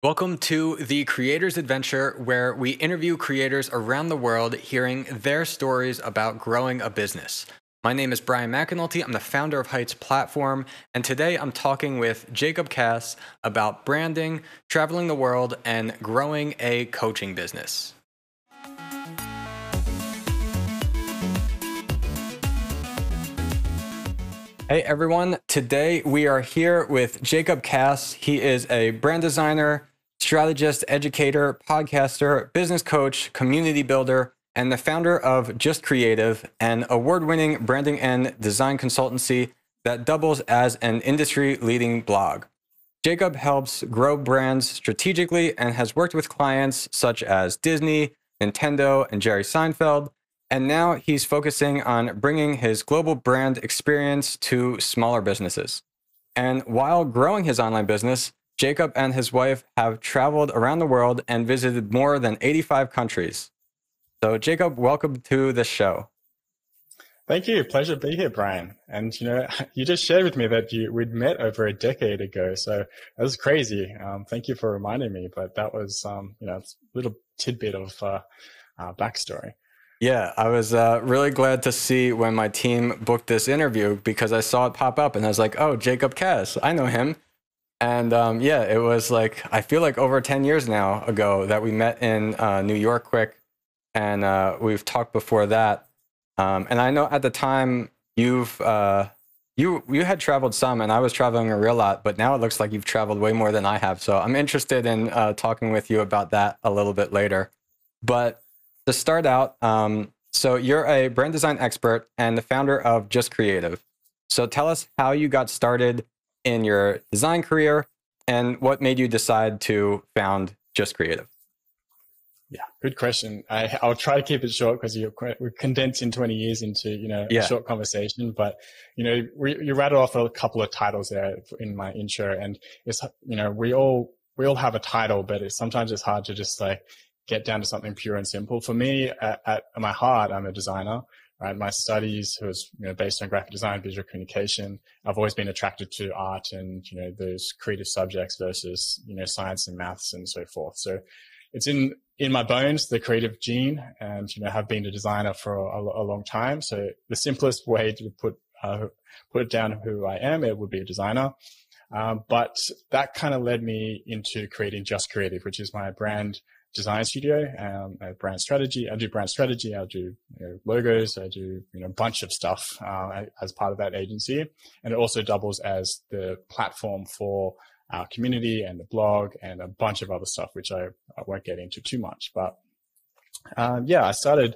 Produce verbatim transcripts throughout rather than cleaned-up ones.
Welcome to the Creator's Adventure, where we interview creators around the world, hearing their stories about growing a business. My name is Bryan McAnulty. I'm the founder of Heights Platform, and today I'm talking with Jacob Cass about branding, traveling the world, and growing a coaching business. Hey everyone, today we are here with Jacob Cass. He is a brand designer, strategist, educator, podcaster, business coach, community builder, and the founder of Just Creative, an award-winning branding and design consultancy that doubles as an industry-leading blog. Jacob helps grow brands strategically and has worked with clients such as Disney, Nintendo, and Jerry Seinfeld. And now he's focusing on bringing his global brand experience to smaller businesses. And while growing his online business, Jacob and his wife have traveled around the world and visited more than eighty-five countries. So Jacob, welcome to the show. Thank you. Pleasure to be here, Bryan. And you know, you just shared with me that you, we'd met over a decade ago. So that was crazy. Um, thank you for reminding me, but that was, um, you know, a little tidbit of uh, uh, backstory. Yeah, I was uh, really glad to see when my team booked this interview, because I saw it pop up and I was like, oh, Jacob Cass, I know him. And um, yeah, it was like, I feel like over ten years now ago that we met in uh, New York quick. And uh, we've talked before that. Um, and I know at the time you've, uh, you, you had traveled some and I was traveling a real lot, but now it looks like you've traveled way more than I have. So I'm interested in uh, talking with you about that a little bit later. But to start out, um, so you're a brand design expert and the founder of Just Creative. So tell us how you got started in your design career and what made you decide to found Just Creative. Yeah, good question. I, I'll try to keep it short because you're we're condensing twenty years into you know yeah. a short conversation. But you know, we, you rattled off a couple of titles there in my intro, and it's you know we all we all have a title, but it's, sometimes it's hard to just like get down to something pure and simple. For me, at, at my heart, I'm a designer, right? My studies was you know, based on graphic design, visual communication. I've always been attracted to art and, you know, those creative subjects versus, you know, science and maths and so forth. So it's in, in my bones, the creative gene, and, you know, have been a designer for a, a long time. So the simplest way to put, uh, put down who I am, it would be a designer. Um, but that kind of led me into creating Just Creative, which is my brand design studio, um, I have brand strategy. I do brand strategy. I do you know, logos. I do, you know, a bunch of stuff, uh, as part of that agency. And it also doubles as the platform for our community and the blog and a bunch of other stuff, which I, I won't get into too much. But, um, yeah, I started,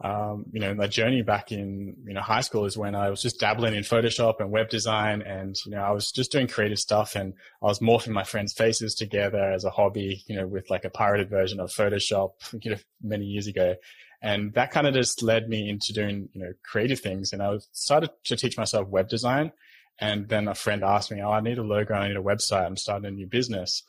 um, you know, my journey back in, you know, high school is when I was just dabbling in Photoshop and web design. And, you know, I was just doing creative stuff and I was morphing my friends' faces together as a hobby, you know, with like a pirated version of Photoshop, you know, many years ago. And that kind of just led me into doing, you know, creative things. And I started to teach myself web design. And then a friend asked me, oh, I need a logo. I need a website. I'm starting a new business.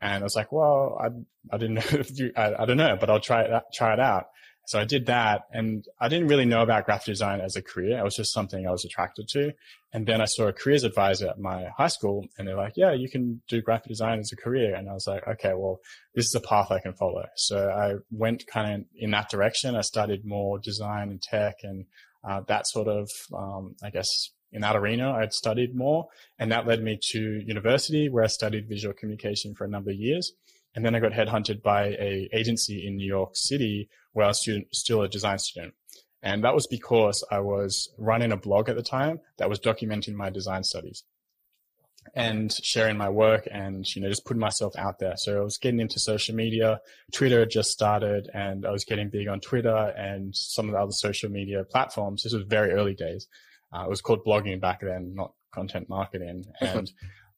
And I was like, well, I, I didn't know if you, I, I don't know, but I'll try it, try it out. So I did that, and I didn't really know about graphic design as a career. It was just something I was attracted to. And then I saw a careers advisor at my high school, and they're like, yeah, you can do graphic design as a career. And I was like, okay, well, this is a path I can follow. So I went kind of in that direction. I studied more design and tech and uh, that sort of, um, I guess, in that arena, I'd studied more. And that led me to university, where I studied visual communication for a number of years. And then I got headhunted by a agency in New York City, where I was student, still a design student. And that was because I was running a blog at the time that was documenting my design studies and sharing my work and, you know, just putting myself out there. So I was getting into social media. Twitter had just started, and I was getting big on Twitter and some of the other social media platforms. This was very early days. Uh, it was called blogging back then, not content marketing. And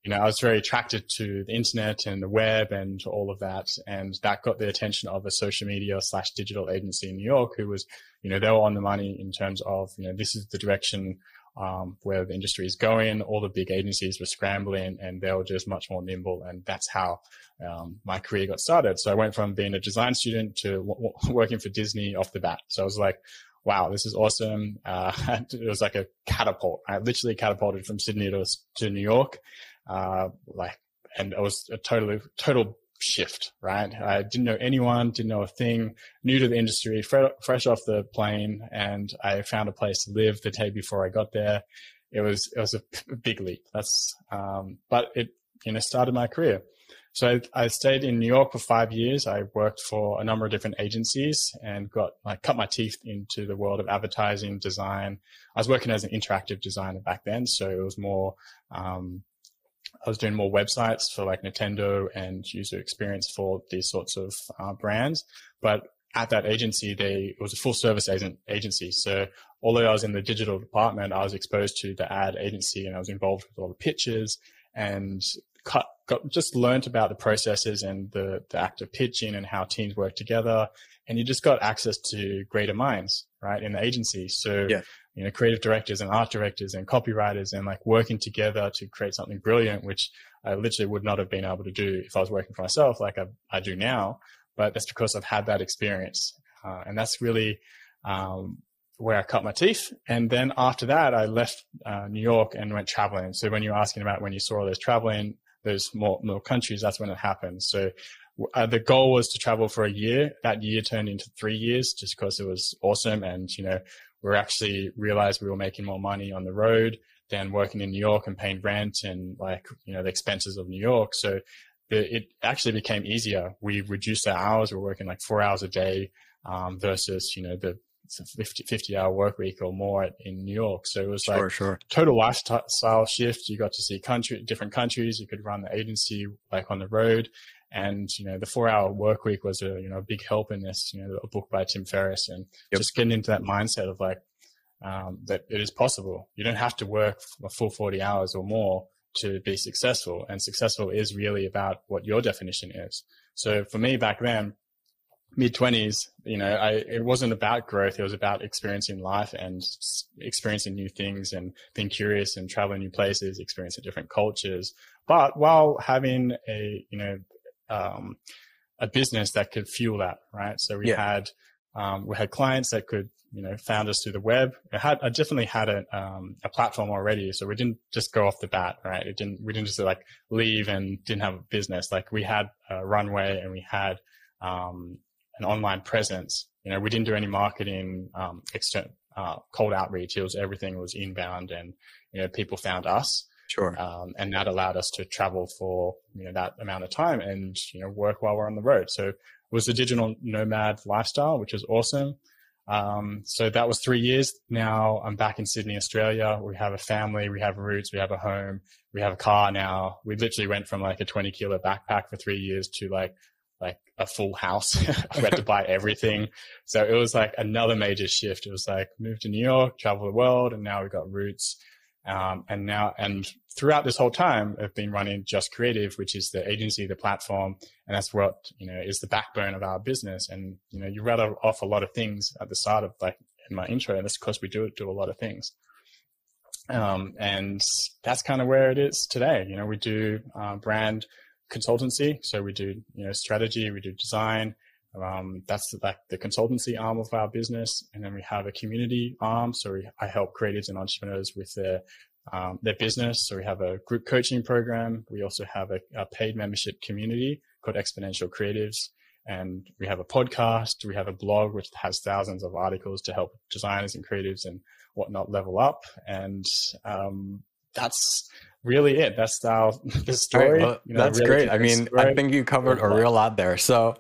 you know, I was very attracted to the internet and the web and all of that. And that got the attention of a social media slash digital agency in New York, who was, you know, they were on the money in terms of, you know, this is the direction um, where the industry is going. All the big agencies were scrambling, and they were just much more nimble. And that's how um, my career got started. So I went from being a design student to w w working for Disney off the bat. So I was like, wow, this is awesome. Uh, it was like a catapult. I literally catapulted from Sydney to, to New York. Uh, like, and it was a totally, total shift, right? I didn't know anyone, didn't know a thing, new to the industry, fresh off the plane. And I found a place to live the day before I got there. It was, it was a big leap. That's, um, but it, you know, started my career. So I, I stayed in New York for five years. I worked for a number of different agencies and got, I cut my teeth into the world of advertising, design. I was working as an interactive designer back then. So it was more, um, I was doing more websites for like Nintendo and user experience for these sorts of uh, brands. But at that agency, they, it was a full service agent agency. So although I was in the digital department, I was exposed to the ad agency and I was involved with all the pitches and cut, got, just learned about the processes and the, the act of pitching and how teams work together. And you just got access to greater minds, right, in the agency. So, yeah. you know, creative directors and art directors and copywriters and like working together to create something brilliant, which I literally would not have been able to do if I was working for myself like I, I do now. But that's because I've had that experience. Uh, and that's really um, where I cut my teeth. And then after that, I left uh, New York and went traveling. So when you're asking about when you saw those traveling, those more, more countries, that's when it happened. So uh, the goal was to travel for a year. That year turned into three years just because it was awesome. And, you know, we actually realized we were making more money on the road than working in New York and paying rent and like, you know, the expenses of New York. So the, it actually became easier. We reduced our hours. We're working like four hours a day um, versus, you know, the fifty, fifty hour work week or more in New York. So it was sure, like sure. total lifestyle shift. You got to see country, different countries. You could run the agency like on the road. And, you know, the four hour work week was a, you know, big help in this, you know, a book by Tim Ferriss and yep. just getting into that mindset of like, um, that it is possible. You don't have to work a full forty hours or more to be successful. And successful is really about what your definition is. So for me back then, mid twenties, you know, I, it wasn't about growth. It was about experiencing life and experiencing new things and being curious and traveling new places, experiencing different cultures. But while having a, you know, um, a business that could fuel that, right? So we yeah. had, um, we had clients that could, you know, found us through the web. It had, I definitely had a, um, a platform already. So we didn't just go off the bat, right? It didn't, we didn't just like leave and didn't have a business. Like we had a runway and we had, um, an online presence. You know, we didn't do any marketing, um, external, uh, cold outreach. It was everything was inbound and, you know, people found us. Sure. Um, and that allowed us to travel for, you know, that amount of time and, you know, work while we're on the road. So it was a digital nomad lifestyle, which was awesome. Um, so that was three years. Now I'm back in Sydney, Australia. We have a family, we have roots, we have a home, we have a car now. We literally went from like a twenty kilo backpack for three years to like, like a full house. We had to buy everything. So it was like another major shift. It was like move to New York, travel the world. And now we've got roots. Um, and now, and throughout this whole time, I've been running Just Creative, which is the agency, the platform, and that's what, you know, is the backbone of our business. And, you know, you rattle off a lot of things at the start of like in my intro, and that's because we do do a lot of things. Um, and that's kind of where it is today. You know, we do, uh, brand consultancy. So we do, you know, strategy, we do design. Um, that's like the consultancy arm of our business. And then we have a community arm. So we, I help creators and entrepreneurs with their, um, their business. So we have a group coaching program. We also have a, a paid membership community called Exponential Creatives. And we have a podcast. We have a blog, which has thousands of articles to help designers and creatives and whatnot level up. And, um, that's really it. That's our, the story. Right, well, you know, that's really great. I mean, story. I think you covered a real lot there. So.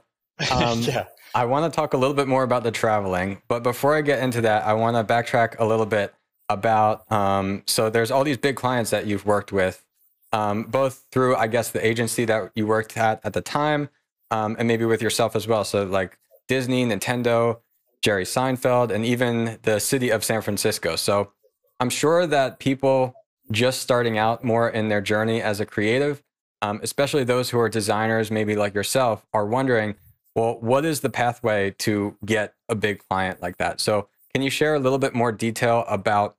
Um, yeah. I want to talk a little bit more about the traveling, but before I get into that, I want to backtrack a little bit about, um, so there's all these big clients that you've worked with, um, both through, I guess, the agency that you worked at at the time, um, and maybe with yourself as well. So like Disney, Nintendo, Jerry Seinfeld, and even the city of San Francisco. So I'm sure that people just starting out more in their journey as a creative, um, especially those who are designers, maybe like yourself, are wondering, well, what is the pathway to get a big client like that? So can you share a little bit more detail about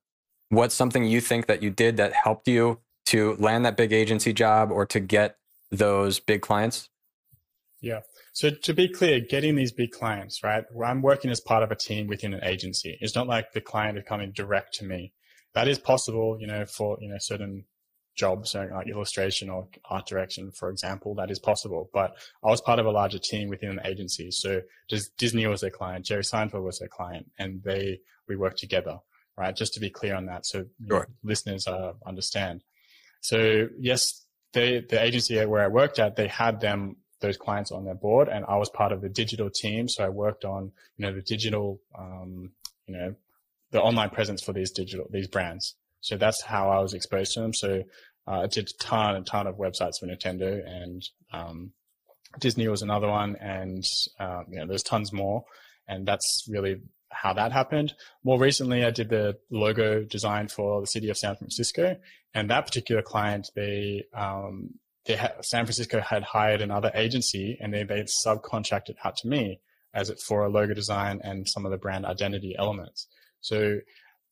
what's something you think that you did that helped you to land that big agency job or to get those big clients? Yeah. So to be clear, getting these big clients, right? I'm working as part of a team within an agency. It's not like the client is coming direct to me. That is possible, you know, for, you know, certain jobs, like illustration or art direction, for example, that is possible. But I was part of a larger team within an agency. So just Disney was their client, Jerry Seinfeld was their client, and they, we worked together, right? Just to be clear on that. So sure. listeners uh, understand. So yes, they, the agency where I worked at, they had them, those clients on their board, and I was part of the digital team. So I worked on, you know, the digital, um, you know, the online presence for these digital, these brands. So that's how I was exposed to them. So uh, I did a ton and ton of websites for Nintendo, and um, Disney was another one. And, um, you know, there's tons more. And that's really how that happened. More recently, I did the logo design for the city of San Francisco. And that particular client, they, um, they ha- San Francisco had hired another agency, and they, they subcontracted out to me as it for a logo design and some of the brand identity elements. So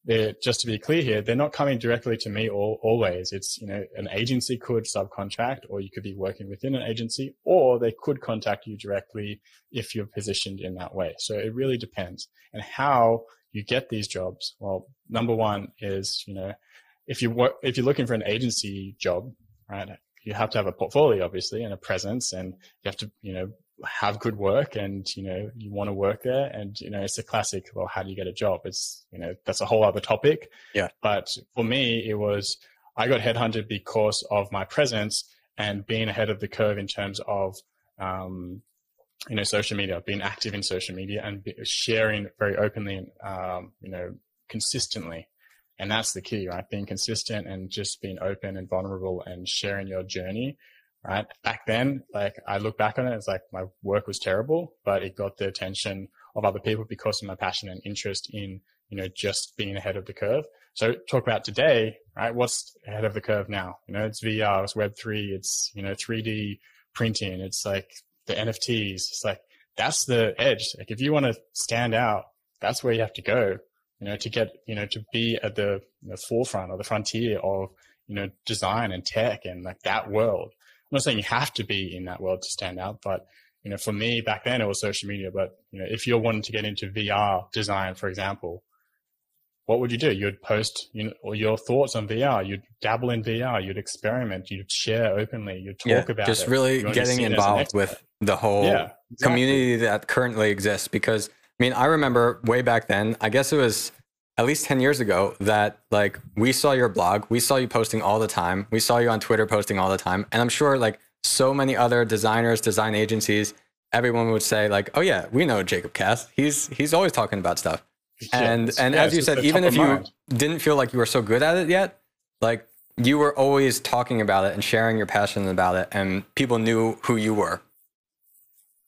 they're, just to be clear here, they're not coming directly to me all, always. It's, you know, an agency could subcontract, or you could be working within an agency, or they could contact you directly if you're positioned in that way. So it really depends. And how you get these jobs, well, number one is, you know, if you work, if you're looking for an agency job, right, you have to have a portfolio, obviously, and a presence, and you have to, you know, have good work, and, you know, you want to work there. And, you know, it's a classic, well, how do you get a job? It's, you know, that's a whole other topic. Yeah. But for me, it was, I got headhunted because of my presence and being ahead of the curve in terms of, um, you know, social media, being active in social media and sharing very openly and, um, you know, consistently. And that's the key, right? Being consistent and just being open and vulnerable and sharing your journey. Right. Back then, like, I look back on it, it's like my work was terrible, but it got the attention of other people because of my passion and interest in, you know, just being ahead of the curve. So talk about today, right? What's ahead of the curve now? You know, it's V R, it's Web three, it's, you know, three D printing, it's like the N F Ts. It's like, that's the edge. Like, if you want to stand out, that's where you have to go, you know, to get, you know, to be at the, the forefront or the frontier of, you know, design and tech and like that world. I'm not saying you have to be in that world to stand out, but, you know, for me back then it was social media. But, you know, if you're wanting to get into V R design, for example, what would you do? You'd post, you know, or your thoughts on V R. You'd dabble in V R. You'd experiment. You'd share openly. You'd talk yeah, about just it. Just really getting involved with the whole yeah, exactly. community that currently exists. Because, I mean, I remember way back then, I guess it was at least ten years ago, that like we saw your blog, we saw you posting all the time, we saw you on Twitter posting all the time. And I'm sure like so many other designers, design agencies, everyone would say like, oh yeah, we know Jacob Cass. He's he's always talking about stuff. Yeah, and and yeah, as you said, even if you mind. didn't feel like you were so good at it yet, like you were always talking about it and sharing your passion about it, and people knew who you were.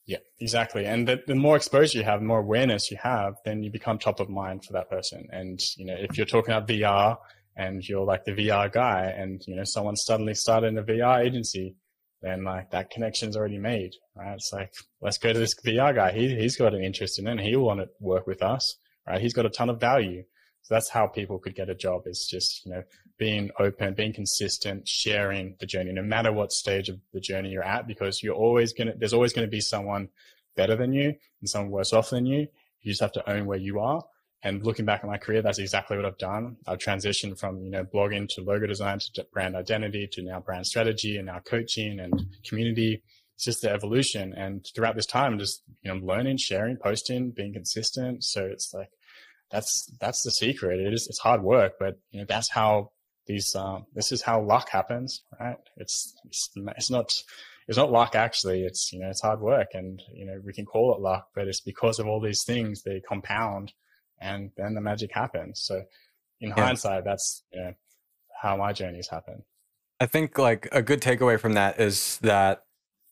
Yeah, exactly. And the, the more exposure you have, the more awareness you have, then you become top of mind for that person. And, you know, if you're talking about V R and you're like the V R guy, and, you know, someone suddenly started in a V R agency, then like that connection's already made, right? It's like, let's go to this V R guy. He, he's got an interest in it, and he'll want to work with us, right? He's got a ton of value. So that's how people could get a job, is just, you know, being open, being consistent, sharing the journey, no matter what stage of the journey you're at, because you're always going to, there's always going to be someone better than you and someone worse off than you. You just have to own where you are. And looking back at my career, that's exactly what I've done. I've transitioned from, you know, blogging to logo design to brand identity to now brand strategy and now coaching and community. It's just the evolution. And throughout this time, just, you know, learning, sharing, posting, being consistent. So it's like, that's, that's the secret. It is, it's hard work, but, you know, that's how, These, um, this is how luck happens, right? It's, it's, it's not, it's not luck actually. It's, you know, it's hard work, and, you know, we can call it luck, but it's because of all these things, they compound, and then the magic happens. So in yeah. hindsight, that's, you know, how my journeys happen. I think like a good takeaway from that is that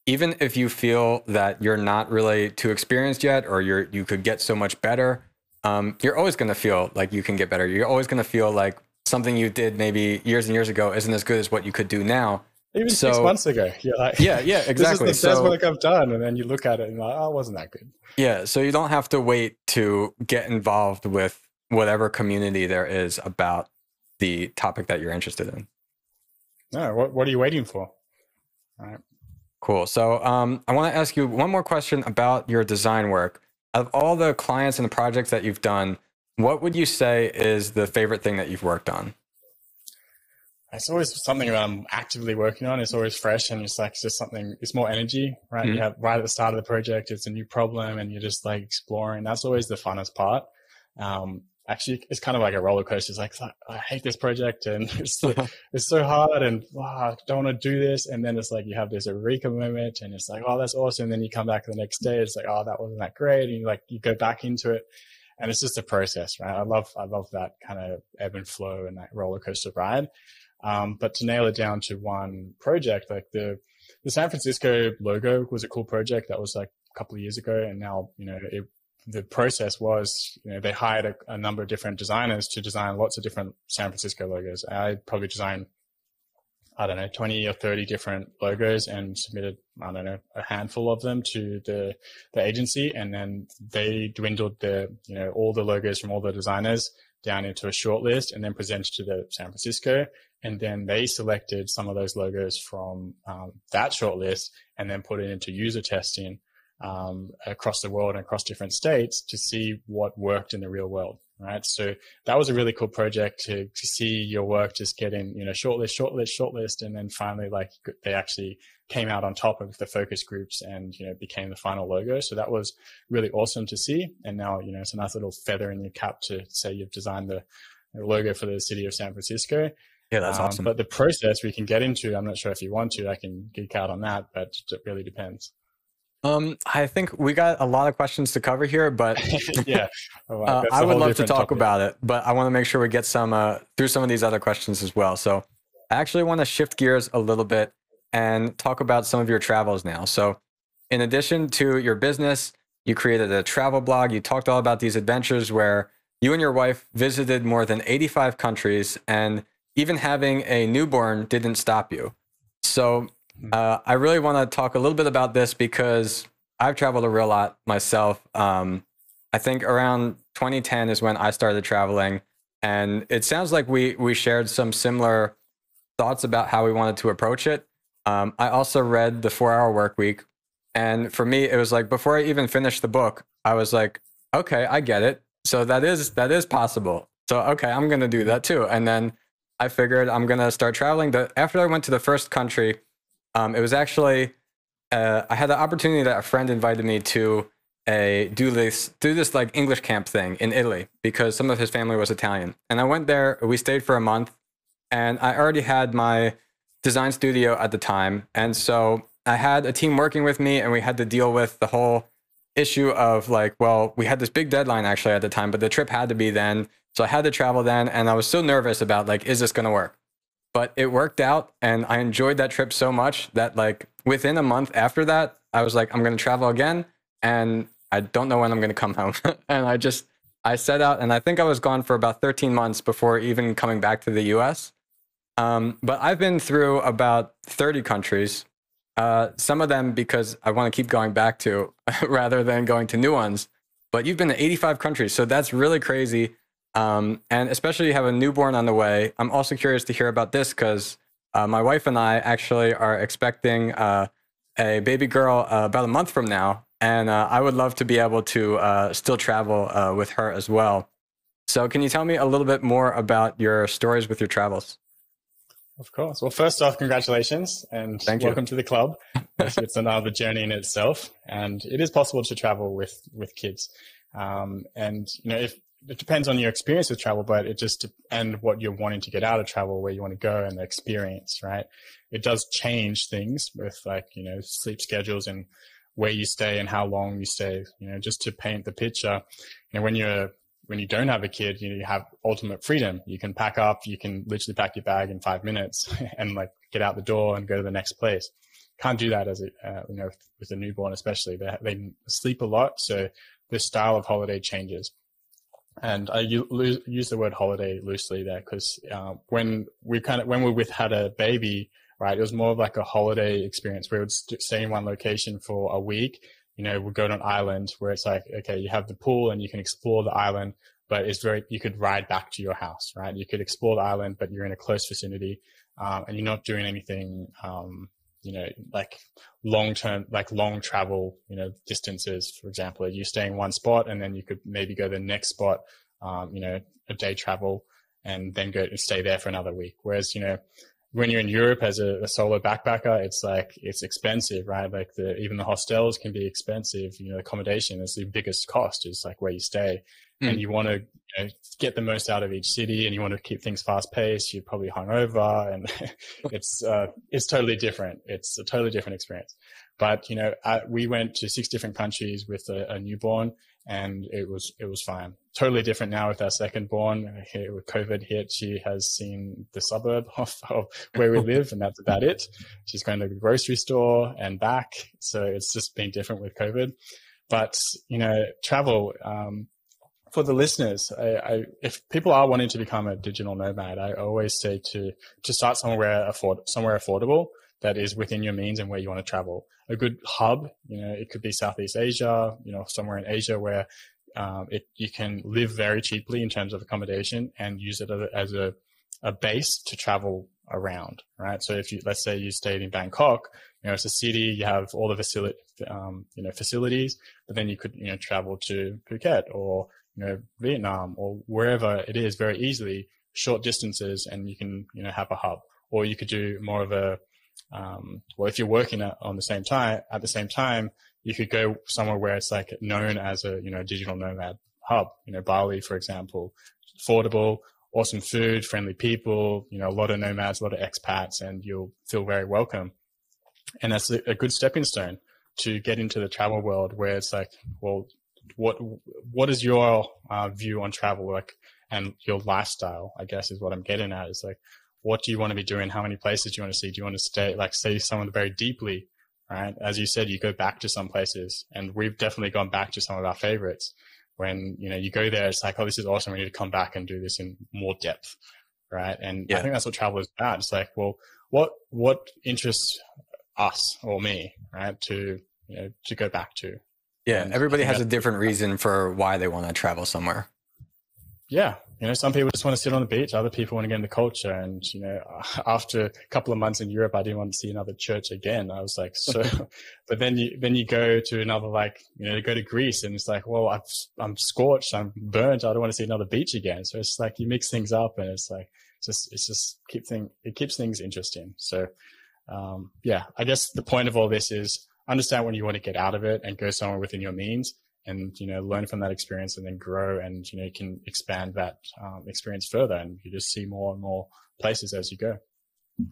even if you feel that you're not really too experienced yet, or you're, you could get so much better, um, you're always going to feel like you can get better. You're always going to feel like something you did maybe years and years ago isn't as good as what you could do now. Even so, six months ago. You're like, yeah, yeah, exactly. This is the best so, work I've done. And then you look at it and you're like, oh, it wasn't that good. Yeah. So you don't have to wait to get involved with whatever community there is about the topic that you're interested in. No, what, what are you waiting for? All right. Cool. So um, I want to ask you one more question about your design work. Of all the clients and the projects that you've done, what would you say is the favorite thing that you've worked on? it's always something that I'm actively working on. It's always fresh, and it's like, it's just something, it's more energy, right? Mm-hmm. You have right at the start of the project, it's a new problem and you're just like exploring. That's always the funnest part. Um, actually, it's kind of like a roller coaster. It's like, I hate this project and it's, like, it's so hard and wow, I don't want to do this. And then it's like, you have this eureka moment and it's like, oh, that's awesome. And then you come back the next day, it's like, oh, that wasn't that great. And you like, you go back into it. And it's just a process, right? I love, I love that kind of ebb and flow and that roller coaster ride. Um, but to nail it down to one project, like the, the San Francisco logo was a cool project that was like a couple of years ago. And now, you know, it, the process was, you know, they hired a, a number of different designers to design lots of different San Francisco logos. I probably designed, I don't know, twenty or thirty different logos and submitted, I don't know, a handful of them to the, the agency. And then they dwindled the, you know, all the logos from all the designers down into a short list and then presented to the San Francisco. And then they selected some of those logos from um, that short list and then put it into user testing um, across the world and across different states to see what worked in the real world, right? So that was a really cool project to, to see your work just getting, you know, shortlist, shortlist, shortlist. And then finally, like they actually came out on top of the focus groups and, you know, became the final logo. So that was really awesome to see. And now, you know, it's a nice little feather in your cap to say you've designed the logo for the city of San Francisco. Yeah, that's um, awesome. But the process we can get into, I'm not sure if you want to, I can geek out on that, but it really depends. Um, I think we got a lot of questions to cover here, but yeah, oh, wow. uh, I would love to talk topic. about it, but I want to make sure we get some uh, through some of these other questions as well. So I actually want to shift gears a little bit and talk about some of your travels now. So in addition to your business, you created a travel blog. You talked all about these adventures where you and your wife visited more than eighty-five countries, and even having a newborn didn't stop you. So uh, I really want to talk a little bit about this because I've traveled a real lot myself. Um, I think around twenty ten is when I started traveling. And it sounds like we we shared some similar thoughts about how we wanted to approach it. Um, I also read The four hour Work Week. And for me, it was like, before I even finished the book, I was like, okay, I get it. So that is, that is possible. So, okay, I'm going to do that too. And then I figured I'm going to start traveling. The, after I went to the first country, um, it was actually, uh, I had the opportunity that a friend invited me to a do this, do this like English camp thing in Italy because some of his family was Italian. And I went there, we stayed for a month, and I already had my design studio at the time. And so I had a team working with me, and we had to deal with the whole issue of like, well, we had this big deadline actually at the time, but the trip had to be then. So I had to travel then, and I was so nervous about like, is this going to work? But it worked out, and I enjoyed that trip so much that like within a month after that, I was like, I'm going to travel again, and I don't know when I'm going to come home. And I just, I set out, and I think I was gone for about thirteen months before even coming back to the U S. Um, but I've been through about thirty countries, uh, some of them because I want to keep going back to rather than going to new ones. But you've been to eighty-five countries, so that's really crazy. Um, and especially you have a newborn on the way. I'm also curious to hear about this because uh, my wife and I actually are expecting uh, a baby girl uh, about a month from now. And uh, I would love to be able to uh, still travel uh, with her as well. So can you tell me a little bit more about your stories with your travels? Of course. Well, first off, congratulations and Thank welcome you. to the club. It's another journey in itself. And it is possible to travel with, with kids. Um, and, you know, if it depends on your experience with travel, but it just, and what you're wanting to get out of travel, where you want to go and the experience, right? It does change things with like, you know, sleep schedules and where you stay and how long you stay, you know, just to paint the picture. You know, when you're, when you don't have a kid, you know, you have ultimate freedom. You can pack up, you can literally pack your bag in five minutes and like get out the door and go to the next place. Can't do that as a, uh, you know, with a newborn, especially they, they sleep a lot. So the style of holiday changes. And I use the word holiday loosely there because uh, when we kind of, when we with had a baby, right, it was more of like a holiday experience where we would stay in one location for a week. You know, we'd go to an island where it's like, okay, you have the pool and you can explore the island, but it's very, you could ride back to your house, right? You could explore the island, but you're in a close vicinity um, and you're not doing anything, um, you know, like long-term, like long travel, you know, distances, for example, you stay in one spot and then you could maybe go to the next spot, um, you know, a day travel and then go and stay there for another week. Whereas, you know, when you're in Europe as a, a solo backpacker, it's like, it's expensive, right? Like the, even the hostels can be expensive. You know, accommodation is the biggest cost, is like where you stay. Mm. And you want to, you know, get the most out of each city, and you want to keep things fast paced. You're probably hungover, and it's, uh, it's totally different. It's a totally different experience. But, you know, I, we went to six different countries with a, a newborn, and it was, it was fine. Totally different now with our second born. With COVID hit, she has seen the suburb of, of where we live, and that's about it. She's going to the grocery store and back. So it's just been different with COVID. But, you know, travel, um, for the listeners, I, I, if people are wanting to become a digital nomad, I always say to, to start somewhere afford, somewhere affordable that is within your means and where you want to travel. A good hub, you know, it could be Southeast Asia, you know, somewhere in Asia where um, it, you can live very cheaply in terms of accommodation and use it as a, a base to travel around, right? So if you, let's say you stayed in Bangkok, you know, it's a city, you have all the facility, um, you know, facilities, but then you could, you know, travel to Phuket or, you know, Vietnam or wherever it is very easily, short distances, and you can, you know, have a hub. Or you could do more of a, Um, well, if you're working at, on the same time, at the same time, you could go somewhere where it's like known as a, you know, digital nomad hub, you know, Bali, for example, affordable, awesome food, friendly people, you know, a lot of nomads, a lot of expats, and you'll feel very welcome. And that's a, a good stepping stone to get into the travel world where it's like, well, what, what is your uh, view on travel? Like, and your lifestyle, I guess, is what I'm getting at. It's like, what do you want to be doing? How many places do you want to see? Do you want to stay, like, stay someone very deeply, right? As you said, you go back to some places, and we've definitely gone back to some of our favorites. When, you know, you go there, it's like, oh, this is awesome. We need to come back and do this in more depth, right? And yeah. I think that's what travel is about. It's like, well, what, what interests us or me, right? To, you know, to go back to. Yeah. And everybody has a different reason for why they want to travel somewhere. Yeah. You know, some people just want to sit on the beach. Other people want to get into culture. And, you know, after a couple of months in Europe, I didn't want to see another church again. I was like, so, but then you, then you go to another, like, you know, you go to Greece, and it's like, well, I've, I'm scorched. I'm burnt. I don't want to see another beach again. So it's like, you mix things up, and it's like, just, it's just keep thing, it keeps things interesting. So, um, yeah, I guess the point of all this is understand when you want to get out of it and go somewhere within your means. And, you know, learn from that experience, and then grow, and, you know, you can expand that um, experience further, and you just see more and more places as you go.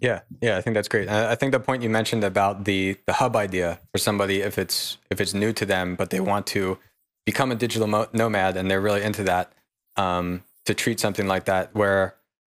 Yeah. Yeah. I think that's great. I think the point you mentioned about the, the hub idea for somebody, if it's, if it's new to them, but they want to become a digital mo- nomad and they're really into that, um, to treat something like that, where,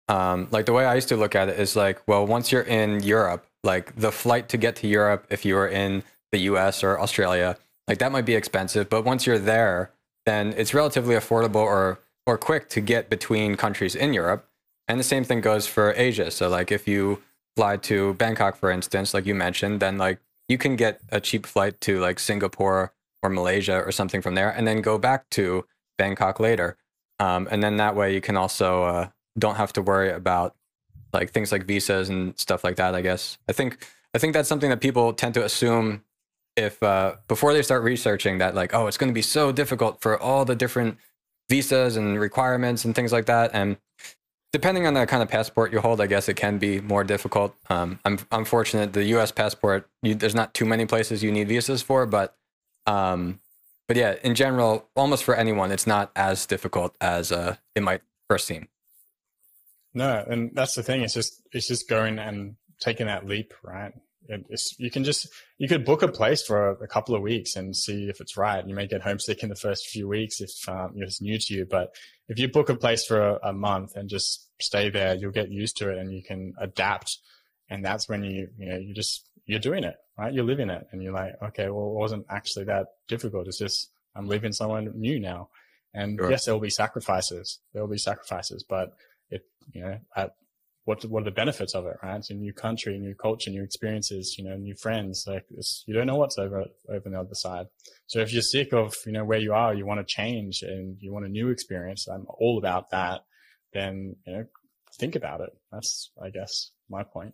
um, like the way I used to look at it is like, well, once you're in Europe, like the flight to get to Europe, if you were in the U S or Australia, like that might be expensive, but once you're there, then it's relatively affordable or or quick to get between countries in Europe. And the same thing goes for Asia. So like if you fly to Bangkok, for instance, like you mentioned, then like you can get a cheap flight to like Singapore or Malaysia or something from there, and then go back to Bangkok later. Um, and then that way you can also uh, don't have to worry about like things like visas and stuff like that, I guess. I think I think that's something that people tend to assume if uh, before they start researching that, like, oh, it's going to be so difficult for all the different visas and requirements and things like that. And depending on the kind of passport you hold, I guess it can be more difficult. Um, I'm, I'm fortunate the U S passport, you, there's not too many places you need visas for, but, um, but yeah, in general, almost for anyone, it's not as difficult as uh, it might first seem. No, and that's the thing. It's just, it's just going and taking that leap, right? It's, you can just, you could book a place for a, a couple of weeks and see if it's right. You may get homesick in the first few weeks if um, it's new to you, but if you book a place for a, a month and just stay there, you'll get used to it and you can adapt. And that's when you, you know, you just, you're doing it, right? You're living it, and you're like, okay, well, it wasn't actually that difficult. It's just, I'm living someone new now. And sure. Yes, there'll be sacrifices. There'll be sacrifices, but it, you know, I, What, what are the benefits of it, right? It's a new country, new culture, new experiences, you know, new friends. Like it's, you don't know what's over, over on the other side. So if you're sick of, you know, where you are, you want to change and you want a new experience, I'm all about that, then, you know, think about it. That's, I guess, my point.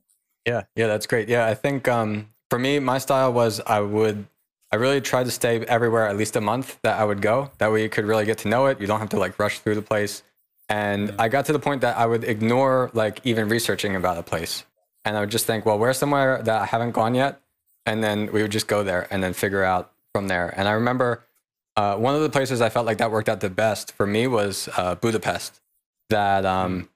Yeah. Yeah. That's great. Yeah. I think, um, for me, my style was I would, I really tried to stay everywhere at least a month that I would go. That way you could really get to know it. You don't have to like rush through the place. And I got to the point that I would ignore like even researching about a place. And I would just think, well, where's somewhere that I haven't gone yet? And then we would just go there and then figure out from there. And I remember uh, one of the places I felt like that worked out the best for me was uh, Budapest. That um,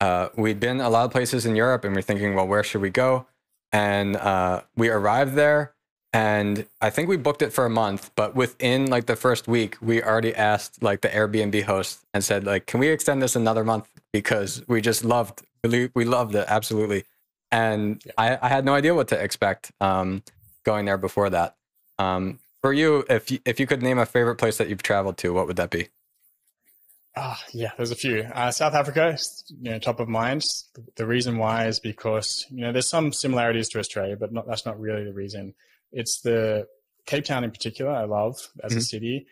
uh, we'd been a lot of places in Europe and we're thinking, well, where should we go? And uh, we arrived there and I think we booked it for a month, but within like the first week, we already asked like the Airbnb host and said like, can we extend this another month? Because we just loved, we loved it, absolutely. And yeah. I, I had no idea what to expect um, going there before that. Um, for you, if you, if you could name a favorite place that you've traveled to, what would that be? Ah, oh, yeah, there's a few. Uh, South Africa, you know, top of mind. The reason why is because, you know, there's some similarities to Australia, but not, that's not really the reason. It's the Cape Town in particular, I love as mm-hmm. a city.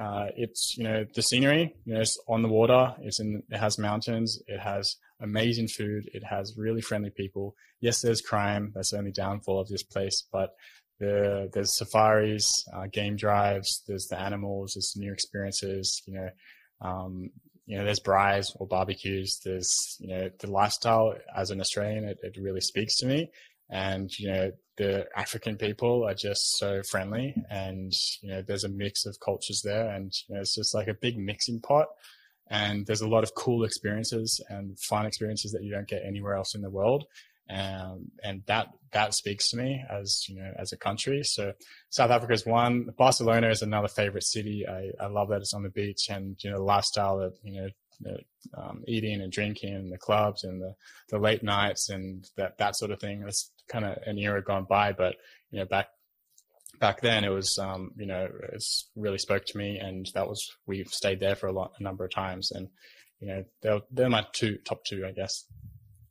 Uh, it's, you know, the scenery, you know, it's on the water, it's in, it has mountains, it has amazing food, it has really friendly people. Yes, there's crime, that's the only downfall of this place, but the, there's safaris, uh, game drives, there's the animals, there's new experiences, you know, um, you know, there's braais or barbecues, there's, you know, the lifestyle as an Australian, it, it really speaks to me. And, you know, the African people are just so friendly and, you know, there's a mix of cultures there and you know, it's just like a big mixing pot and there's a lot of cool experiences and fun experiences that you don't get anywhere else in the world. Um, and that, that speaks to me as, you know, as a country. So South Africa is one. Barcelona is another favorite city. I, I love that it's on the beach and, you know, the lifestyle that, you know, The, um, eating and drinking and the clubs and the, the late nights and that, that sort of thing. That's kind of an era gone by, but you know, back, back then it was, um, you know, it's really spoke to me and that was, we've stayed there for a lot, a number of times and, you know, they're, they're my two top two, I guess.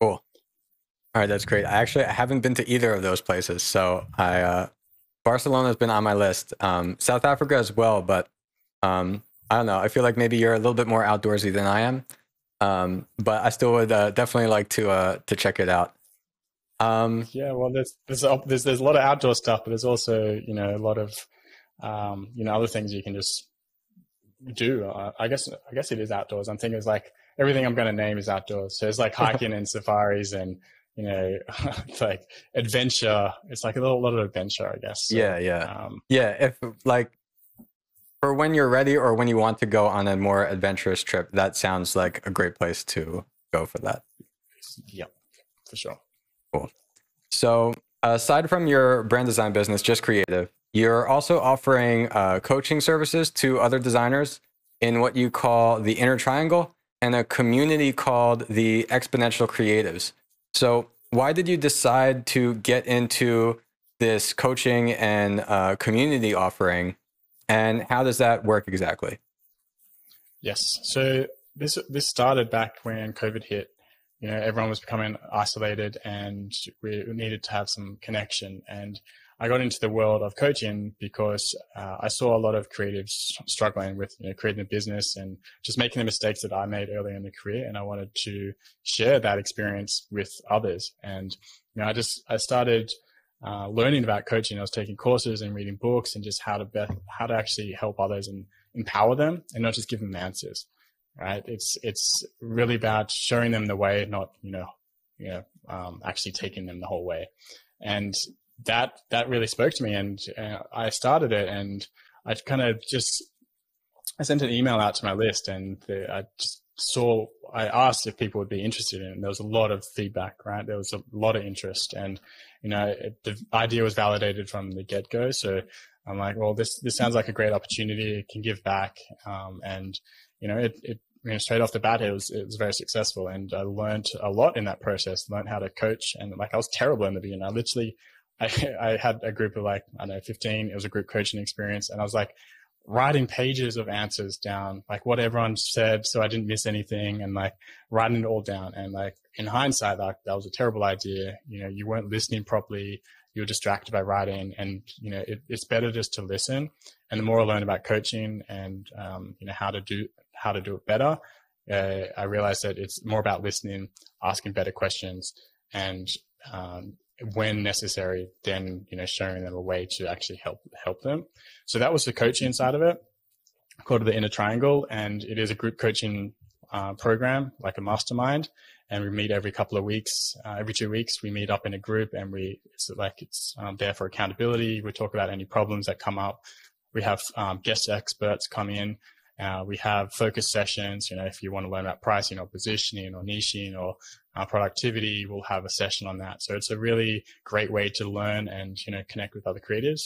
Cool. All right. That's great. I actually, I haven't been to either of those places. So I, uh, Barcelona has been on my list, um, South Africa as well, but, um, I don't know. I feel like maybe you're a little bit more outdoorsy than I am, um, but I still would uh, definitely like to uh, to check it out. Um, yeah, well, there's there's, there's there's a lot of outdoor stuff, but there's also you know a lot of um, you know other things you can just do. I, I guess I guess it is outdoors. I'm thinking it's like everything I'm going to name is outdoors. So it's like hiking and safaris and you know like adventure. It's like a little, lot of adventure, I guess. So, yeah, yeah, um, yeah. If like. Or when you're ready or when you want to go on a more adventurous trip, that sounds like a great place to go for that. Yep, for sure. Cool. So aside from your brand design business, Just Creative, you're also offering uh, coaching services to other designers in what you call the Inner Triangle and a community called the Exponential Creatives. So why did you decide to get into this coaching and uh, community offering? And how does that work exactly? Yes. So this, this started back when COVID hit, you know, everyone was becoming isolated and we needed to have some connection. And I got into the world of coaching because uh, I saw a lot of creatives struggling with you know, creating a business and just making the mistakes that I made early in the career. And I wanted to share that experience with others. And, you know, I just, I started Uh, learning about coaching. I was taking courses and reading books and just how to be, how to actually help others and empower them and not just give them answers, right? It's, it's really about showing them the way, not, you know, you know, um, actually taking them the whole way. And that, that really spoke to me. And uh, I started it and I kind of just, I sent an email out to my list and the, I just saw, I asked if people would be interested in it. And there was a lot of feedback, right? There was a lot of interest and, you know, it, the idea was validated from the get go. So I'm like, well, this, this sounds like a great opportunity. It can give back. Um, and you know, it, it, you know, straight off the bat, it was, it was very successful. And I learned a lot in that process, learned how to coach. And like, I was terrible in the beginning. I literally, I, I had a group of like, I don't know, fifteen, it was a group coaching experience. And I was like, writing pages of answers down, like what everyone said, so I didn't miss anything, and like writing it all down. And like in hindsight, like that was a terrible idea. You know, you weren't listening properly. You were distracted by writing, and you know it, it's better just to listen. And the more I learned about coaching and um, you know how to do how to do it better, uh, I realized that it's more about listening, asking better questions, and um, when necessary, then, you know, showing them a way to actually help, help them. So that was the coaching side of it, called the Inner Triangle. And it is a group coaching uh, program, like a mastermind, and we meet every couple of weeks. Uh, every two weeks, we meet up in a group, and we it's like it's um, there for accountability. We talk about any problems that come up. We have um, guest experts come in. Uh, we have focus sessions. You know, if you want to learn about pricing or positioning or niching or uh, productivity, we'll have a session on that. So it's a really great way to learn and, you know, connect with other creatives.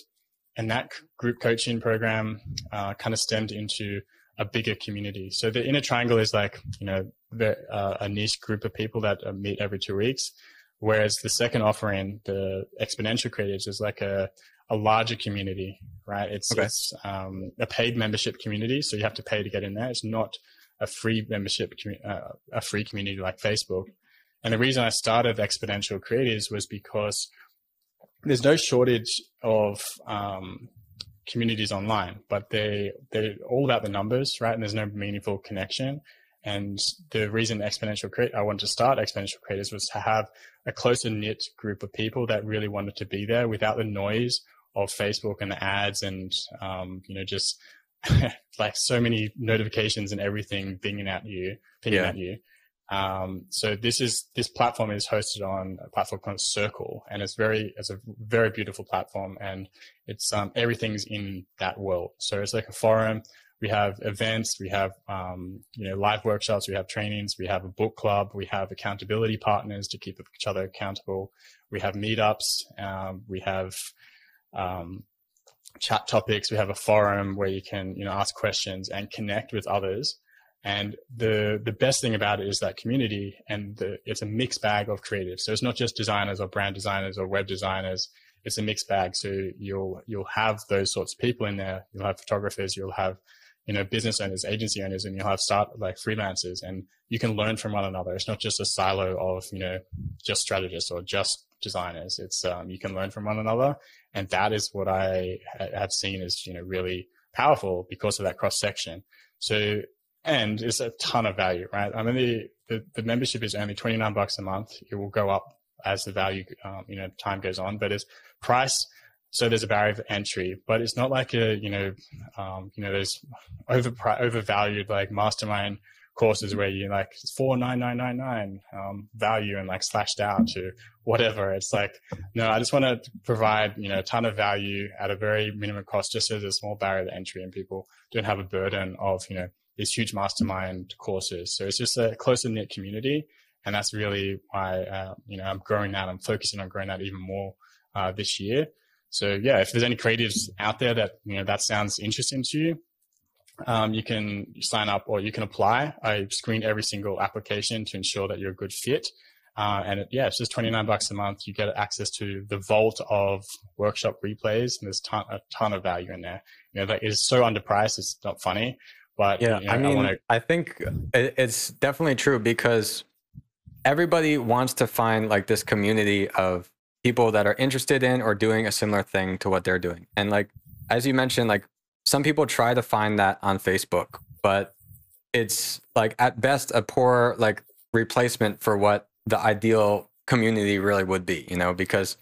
And that group coaching program uh, kind of stemmed into a bigger community. So the Inner Triangle is like, you know, the, uh, a niche group of people that uh, meet every two weeks. Whereas the second offering, the Exponential Creatives, is like a, a larger community, right? It's, okay. it's um, a paid membership community, so you have to pay to get in there. It's not a free membership, uh, a free community like Facebook. And the reason I started Exponential Creatives was because there's no shortage of um, communities online, but they, they're all about the numbers, right? And there's no meaningful connection. And the reason Exponential Create, I wanted to start Exponential Creators was to have a closer knit group of people that really wanted to be there without the noise of Facebook and the ads and, um, you know, just like so many notifications and everything pinging at you, pinging yeah. at you. Um, so this is, this platform is hosted on a platform called Circle, and it's very, it's a very beautiful platform, and it's, um, everything's in that world. So it's like a forum. We have events, we have, um, you know, live workshops, we have trainings, we have a book club, we have accountability partners to keep each other accountable. We have meetups, um, we have, um, chat topics. We have a forum where you can, you know, ask questions and connect with others. And the, the best thing about it is that community, and the, it's a mixed bag of creatives. So it's not just designers or brand designers or web designers. It's a mixed bag. So you'll, you'll have those sorts of people in there. You'll have photographers, you'll have, you know, business owners, agency owners, and you'll have start like freelancers, and you can learn from one another. It's not just a silo of, you know, just strategists or just designers. It's, um, you can learn from one another. And that is what I have seen is, you know, really powerful because of that cross section. So, and it's a ton of value, right? I mean, the, the, the membership is only twenty-nine bucks a month. It will go up as the value, um, you know, time goes on, but it's price. So there's a barrier of entry, but it's not like a, you know, um, you know, there's over overvalued like mastermind courses where you like four nine nine nine nine um, value and like slashed out to whatever. It's like, no, I just want to provide, you know, a ton of value at a very minimum cost, just as a small barrier to entry, and people don't have a burden of, you know, these huge mastermind courses. So it's just a closer knit community. And that's really why, uh, you know, I'm growing that. I'm focusing on growing that even more uh, this year. So yeah, if there's any creatives out there that, you know, that sounds interesting to you, um, you can sign up or you can apply. I screen every single application to ensure that you're a good fit. Uh, and it, yeah, it's just twenty-nine bucks a month. You get access to the vault of workshop replays, and there's ton, a ton of value in there. You know, that is so underpriced. It's not funny. But yeah, you know, I mean, I, wanna... I think it's definitely true, because everybody wants to find like this community of people that are interested in or doing a similar thing to what they're doing. And like, as you mentioned, like some people try to find that on Facebook, but it's like at best a poor like replacement for what the ideal community really would be, you know, because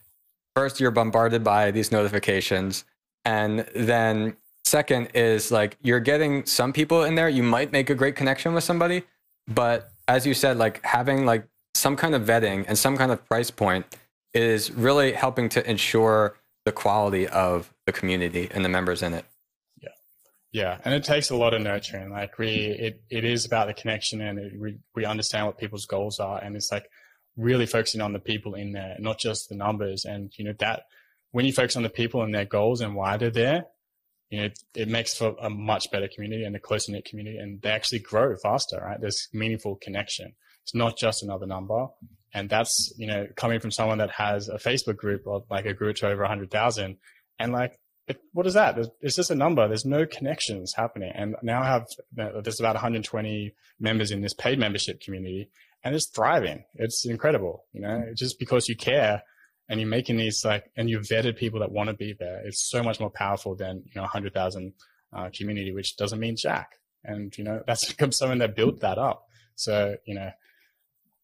first you're bombarded by these notifications, and then second is like you're getting some people in there. You might make a great connection with somebody, but as you said, like having like some kind of vetting and some kind of price point is really helping to ensure the quality of the community and the members in it. Yeah, yeah, and it takes a lot of nurturing. Like we, it it is about the connection, and it, we we understand what people's goals are, and it's like really focusing on the people in there, not just the numbers. And you know that when you focus on the people and their goals and why they're there, you know, it, it makes for a much better community and a closer knit community, and they actually grow faster, right? There's meaningful connection. It's not just another number. And that's, you know, coming from someone that has a Facebook group of like it grew to over a hundred thousand, and like, it, what is that? It's just a number. There's no connections happening. And now I have, there's about one hundred twenty members in this paid membership community, and it's thriving. It's incredible. You know, just because you care, and you're making these like, and you've vetted people that want to be there. It's so much more powerful than, you know, a hundred thousand uh, community, which doesn't mean jack. And, you know, that's become someone that built that up. So, you know,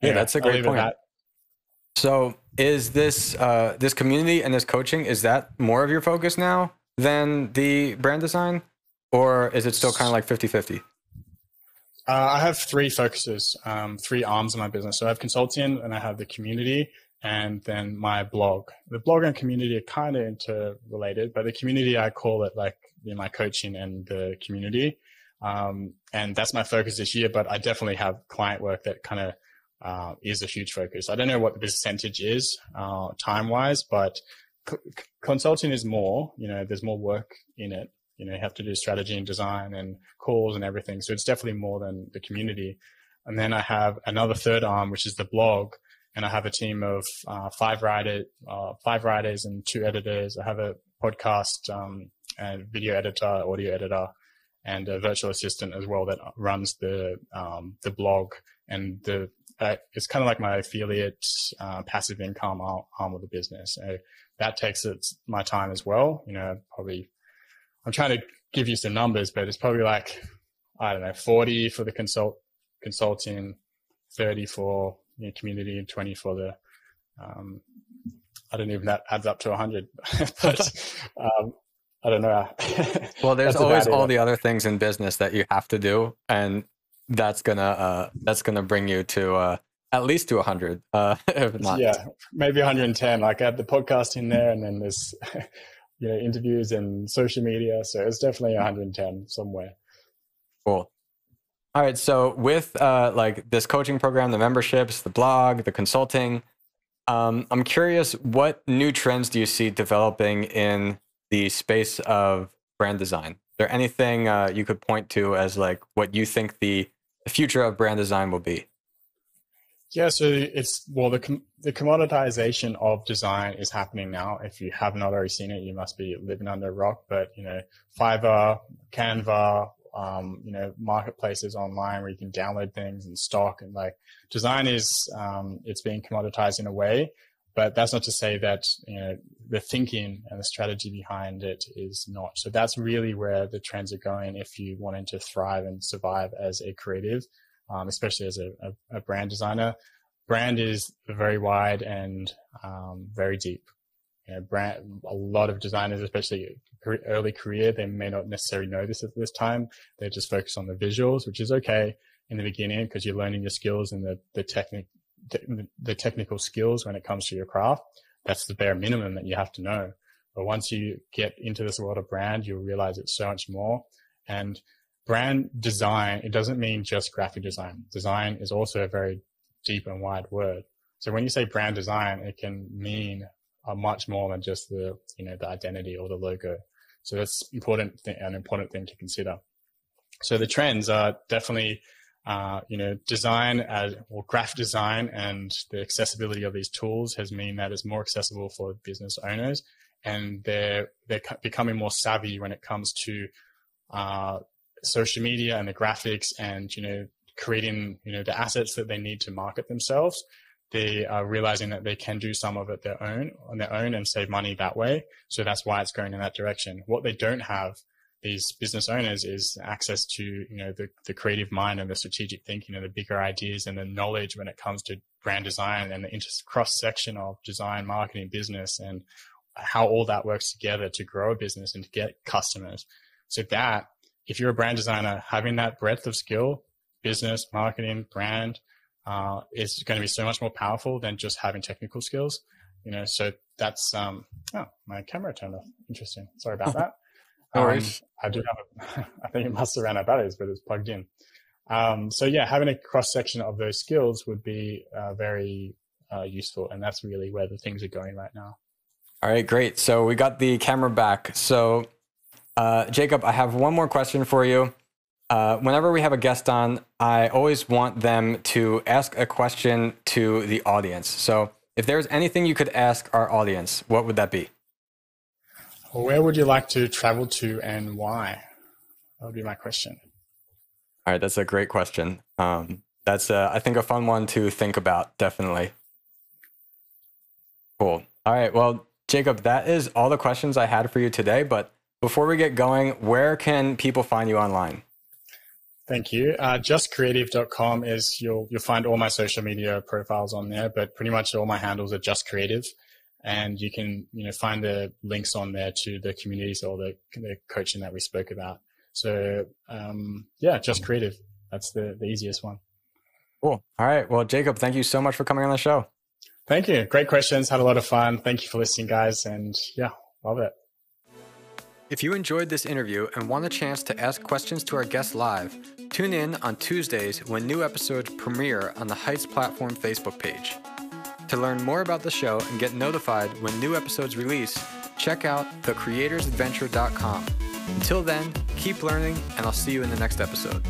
yeah, anyway, that's a great point. So is this, uh, this community and this coaching, is that more of your focus now than the brand design, or is it still kind of like fifty fifty? Uh, I have three focuses, um, three arms of my business. So I have consulting, and I have the community, and then my blog. The blog and community are kind of interrelated, but the community, I call it like you know, my coaching and the community. Um, and that's my focus this year, but I definitely have client work that kind of uh, is a huge focus. I don't know what the percentage is uh, time-wise, but c- consulting is more, you know, there's more work in it. You know, you have to do strategy and design and calls and everything. So it's definitely more than the community. And then I have another third arm, which is the blog. And I have a team of uh, five writer, uh, five writers and two editors. I have a podcast um, and video editor, audio editor, and a virtual assistant as well that runs the um, the blog. And the uh, it's kind of like my affiliate uh, passive income arm of the business. So that takes its, my time as well. You know, probably. I'm trying to give you some numbers, but it's probably like, I don't know, forty for the consult consulting, thirty for you know, community, and twenty for the, um, I don't even, that adds up to one hundred, but um, I don't know. Well, there's always all the other things in business that you have to do. And that's going to, uh, that's going to bring you to, uh, at least to one hundred, uh, if not. Yeah, maybe one hundred ten. Like I have the podcast in there, and then there's, you know, interviews and social media. So it's definitely one hundred ten somewhere. Cool. All right. So with uh, like this coaching program, the memberships, the blog, the consulting, um, I'm curious, what new trends do you see developing in the space of brand design? Is there anything uh, you could point to as like what you think the future of brand design will be? Yeah, so it's, well, the com- the commoditization of design is happening now. If you have not already seen it, you must be living under a rock. But, you know, Fiverr, Canva, um, you know, marketplaces online where you can download things and stock, and like design is, um, it's being commoditized in a way. But that's not to say that, you know, the thinking and the strategy behind it is not. So that's really where the trends are going if you wanted to thrive and survive as a creative. Um, especially as a, a, a brand designer. Brand is very wide and um, very deep. You know, brand, a lot of designers, especially early career, they may not necessarily know this at this time. They're just focused on the visuals, which is okay in the beginning because you're learning your skills and the the, technic, the the technical skills when it comes to your craft. That's the bare minimum that you have to know. But once you get into this world of brand, you'll realize it's so much more. And brand design, it doesn't mean just graphic design. Design is also a very deep and wide word. So when you say brand design, it can mean uh, much more than just the, you know, the identity or the logo. So that's important th- an important thing to consider. So the trends are definitely, uh, you know, design as, or graphic design, and the accessibility of these tools has mean that it's more accessible for business owners, and they're, they're becoming more savvy when it comes to, uh, social media and the graphics, and, you know, creating, you know, the assets that they need to market themselves. They are realizing that they can do some of it their own on their own and save money that way. So that's why it's going in that direction. What they don't have, these business owners, is access to, you know, the, the creative mind and the strategic thinking and the bigger ideas and the knowledge when it comes to brand design and the inter- cross section of design, marketing, business, and how all that works together to grow a business and to get customers. So that, if you're a brand designer, having that breadth of skill, business, marketing, brand, uh, is going to be so much more powerful than just having technical skills, you know. So that's, um, oh, my camera turned off. Interesting. Sorry about that. No worries. Um, I do have, a, I think it must have ran out of batteries, but it's plugged in. Um, so yeah, having a cross section of those skills would be uh, very uh, useful. And that's really where the things are going right now. All right, great. So we got the camera back. So, Uh, Jacob, I have one more question for you. Uh, whenever we have a guest on, I always want them to ask a question to the audience. So if there's anything you could ask our audience, what would that be? Where would you like to travel to and why? That would be my question. All right. That's a great question. Um, that's, uh, I think, a fun one to think about. Definitely. Cool. All right. Well, Jacob, that is all the questions I had for you today, but before we get going, where can people find you online? Thank you. Uh, just creative dot com is, you'll you'll find all my social media profiles on there, but pretty much all my handles are Just Creative, and you can, you know, find the links on there to the communities or the, the coaching that we spoke about. So um, yeah, Just Creative. that's the, the easiest one. Cool. All right. Well, Jacob, thank you so much for coming on the show. Thank you. Great questions. Had a lot of fun. Thank you for listening, guys. And yeah, love it. If you enjoyed this interview and want a chance to ask questions to our guests live, tune in on Tuesdays when new episodes premiere on the Heights Platform Facebook page. To learn more about the show and get notified when new episodes release, check out the creators adventure dot com. Until then, keep learning, and I'll see you in the next episode.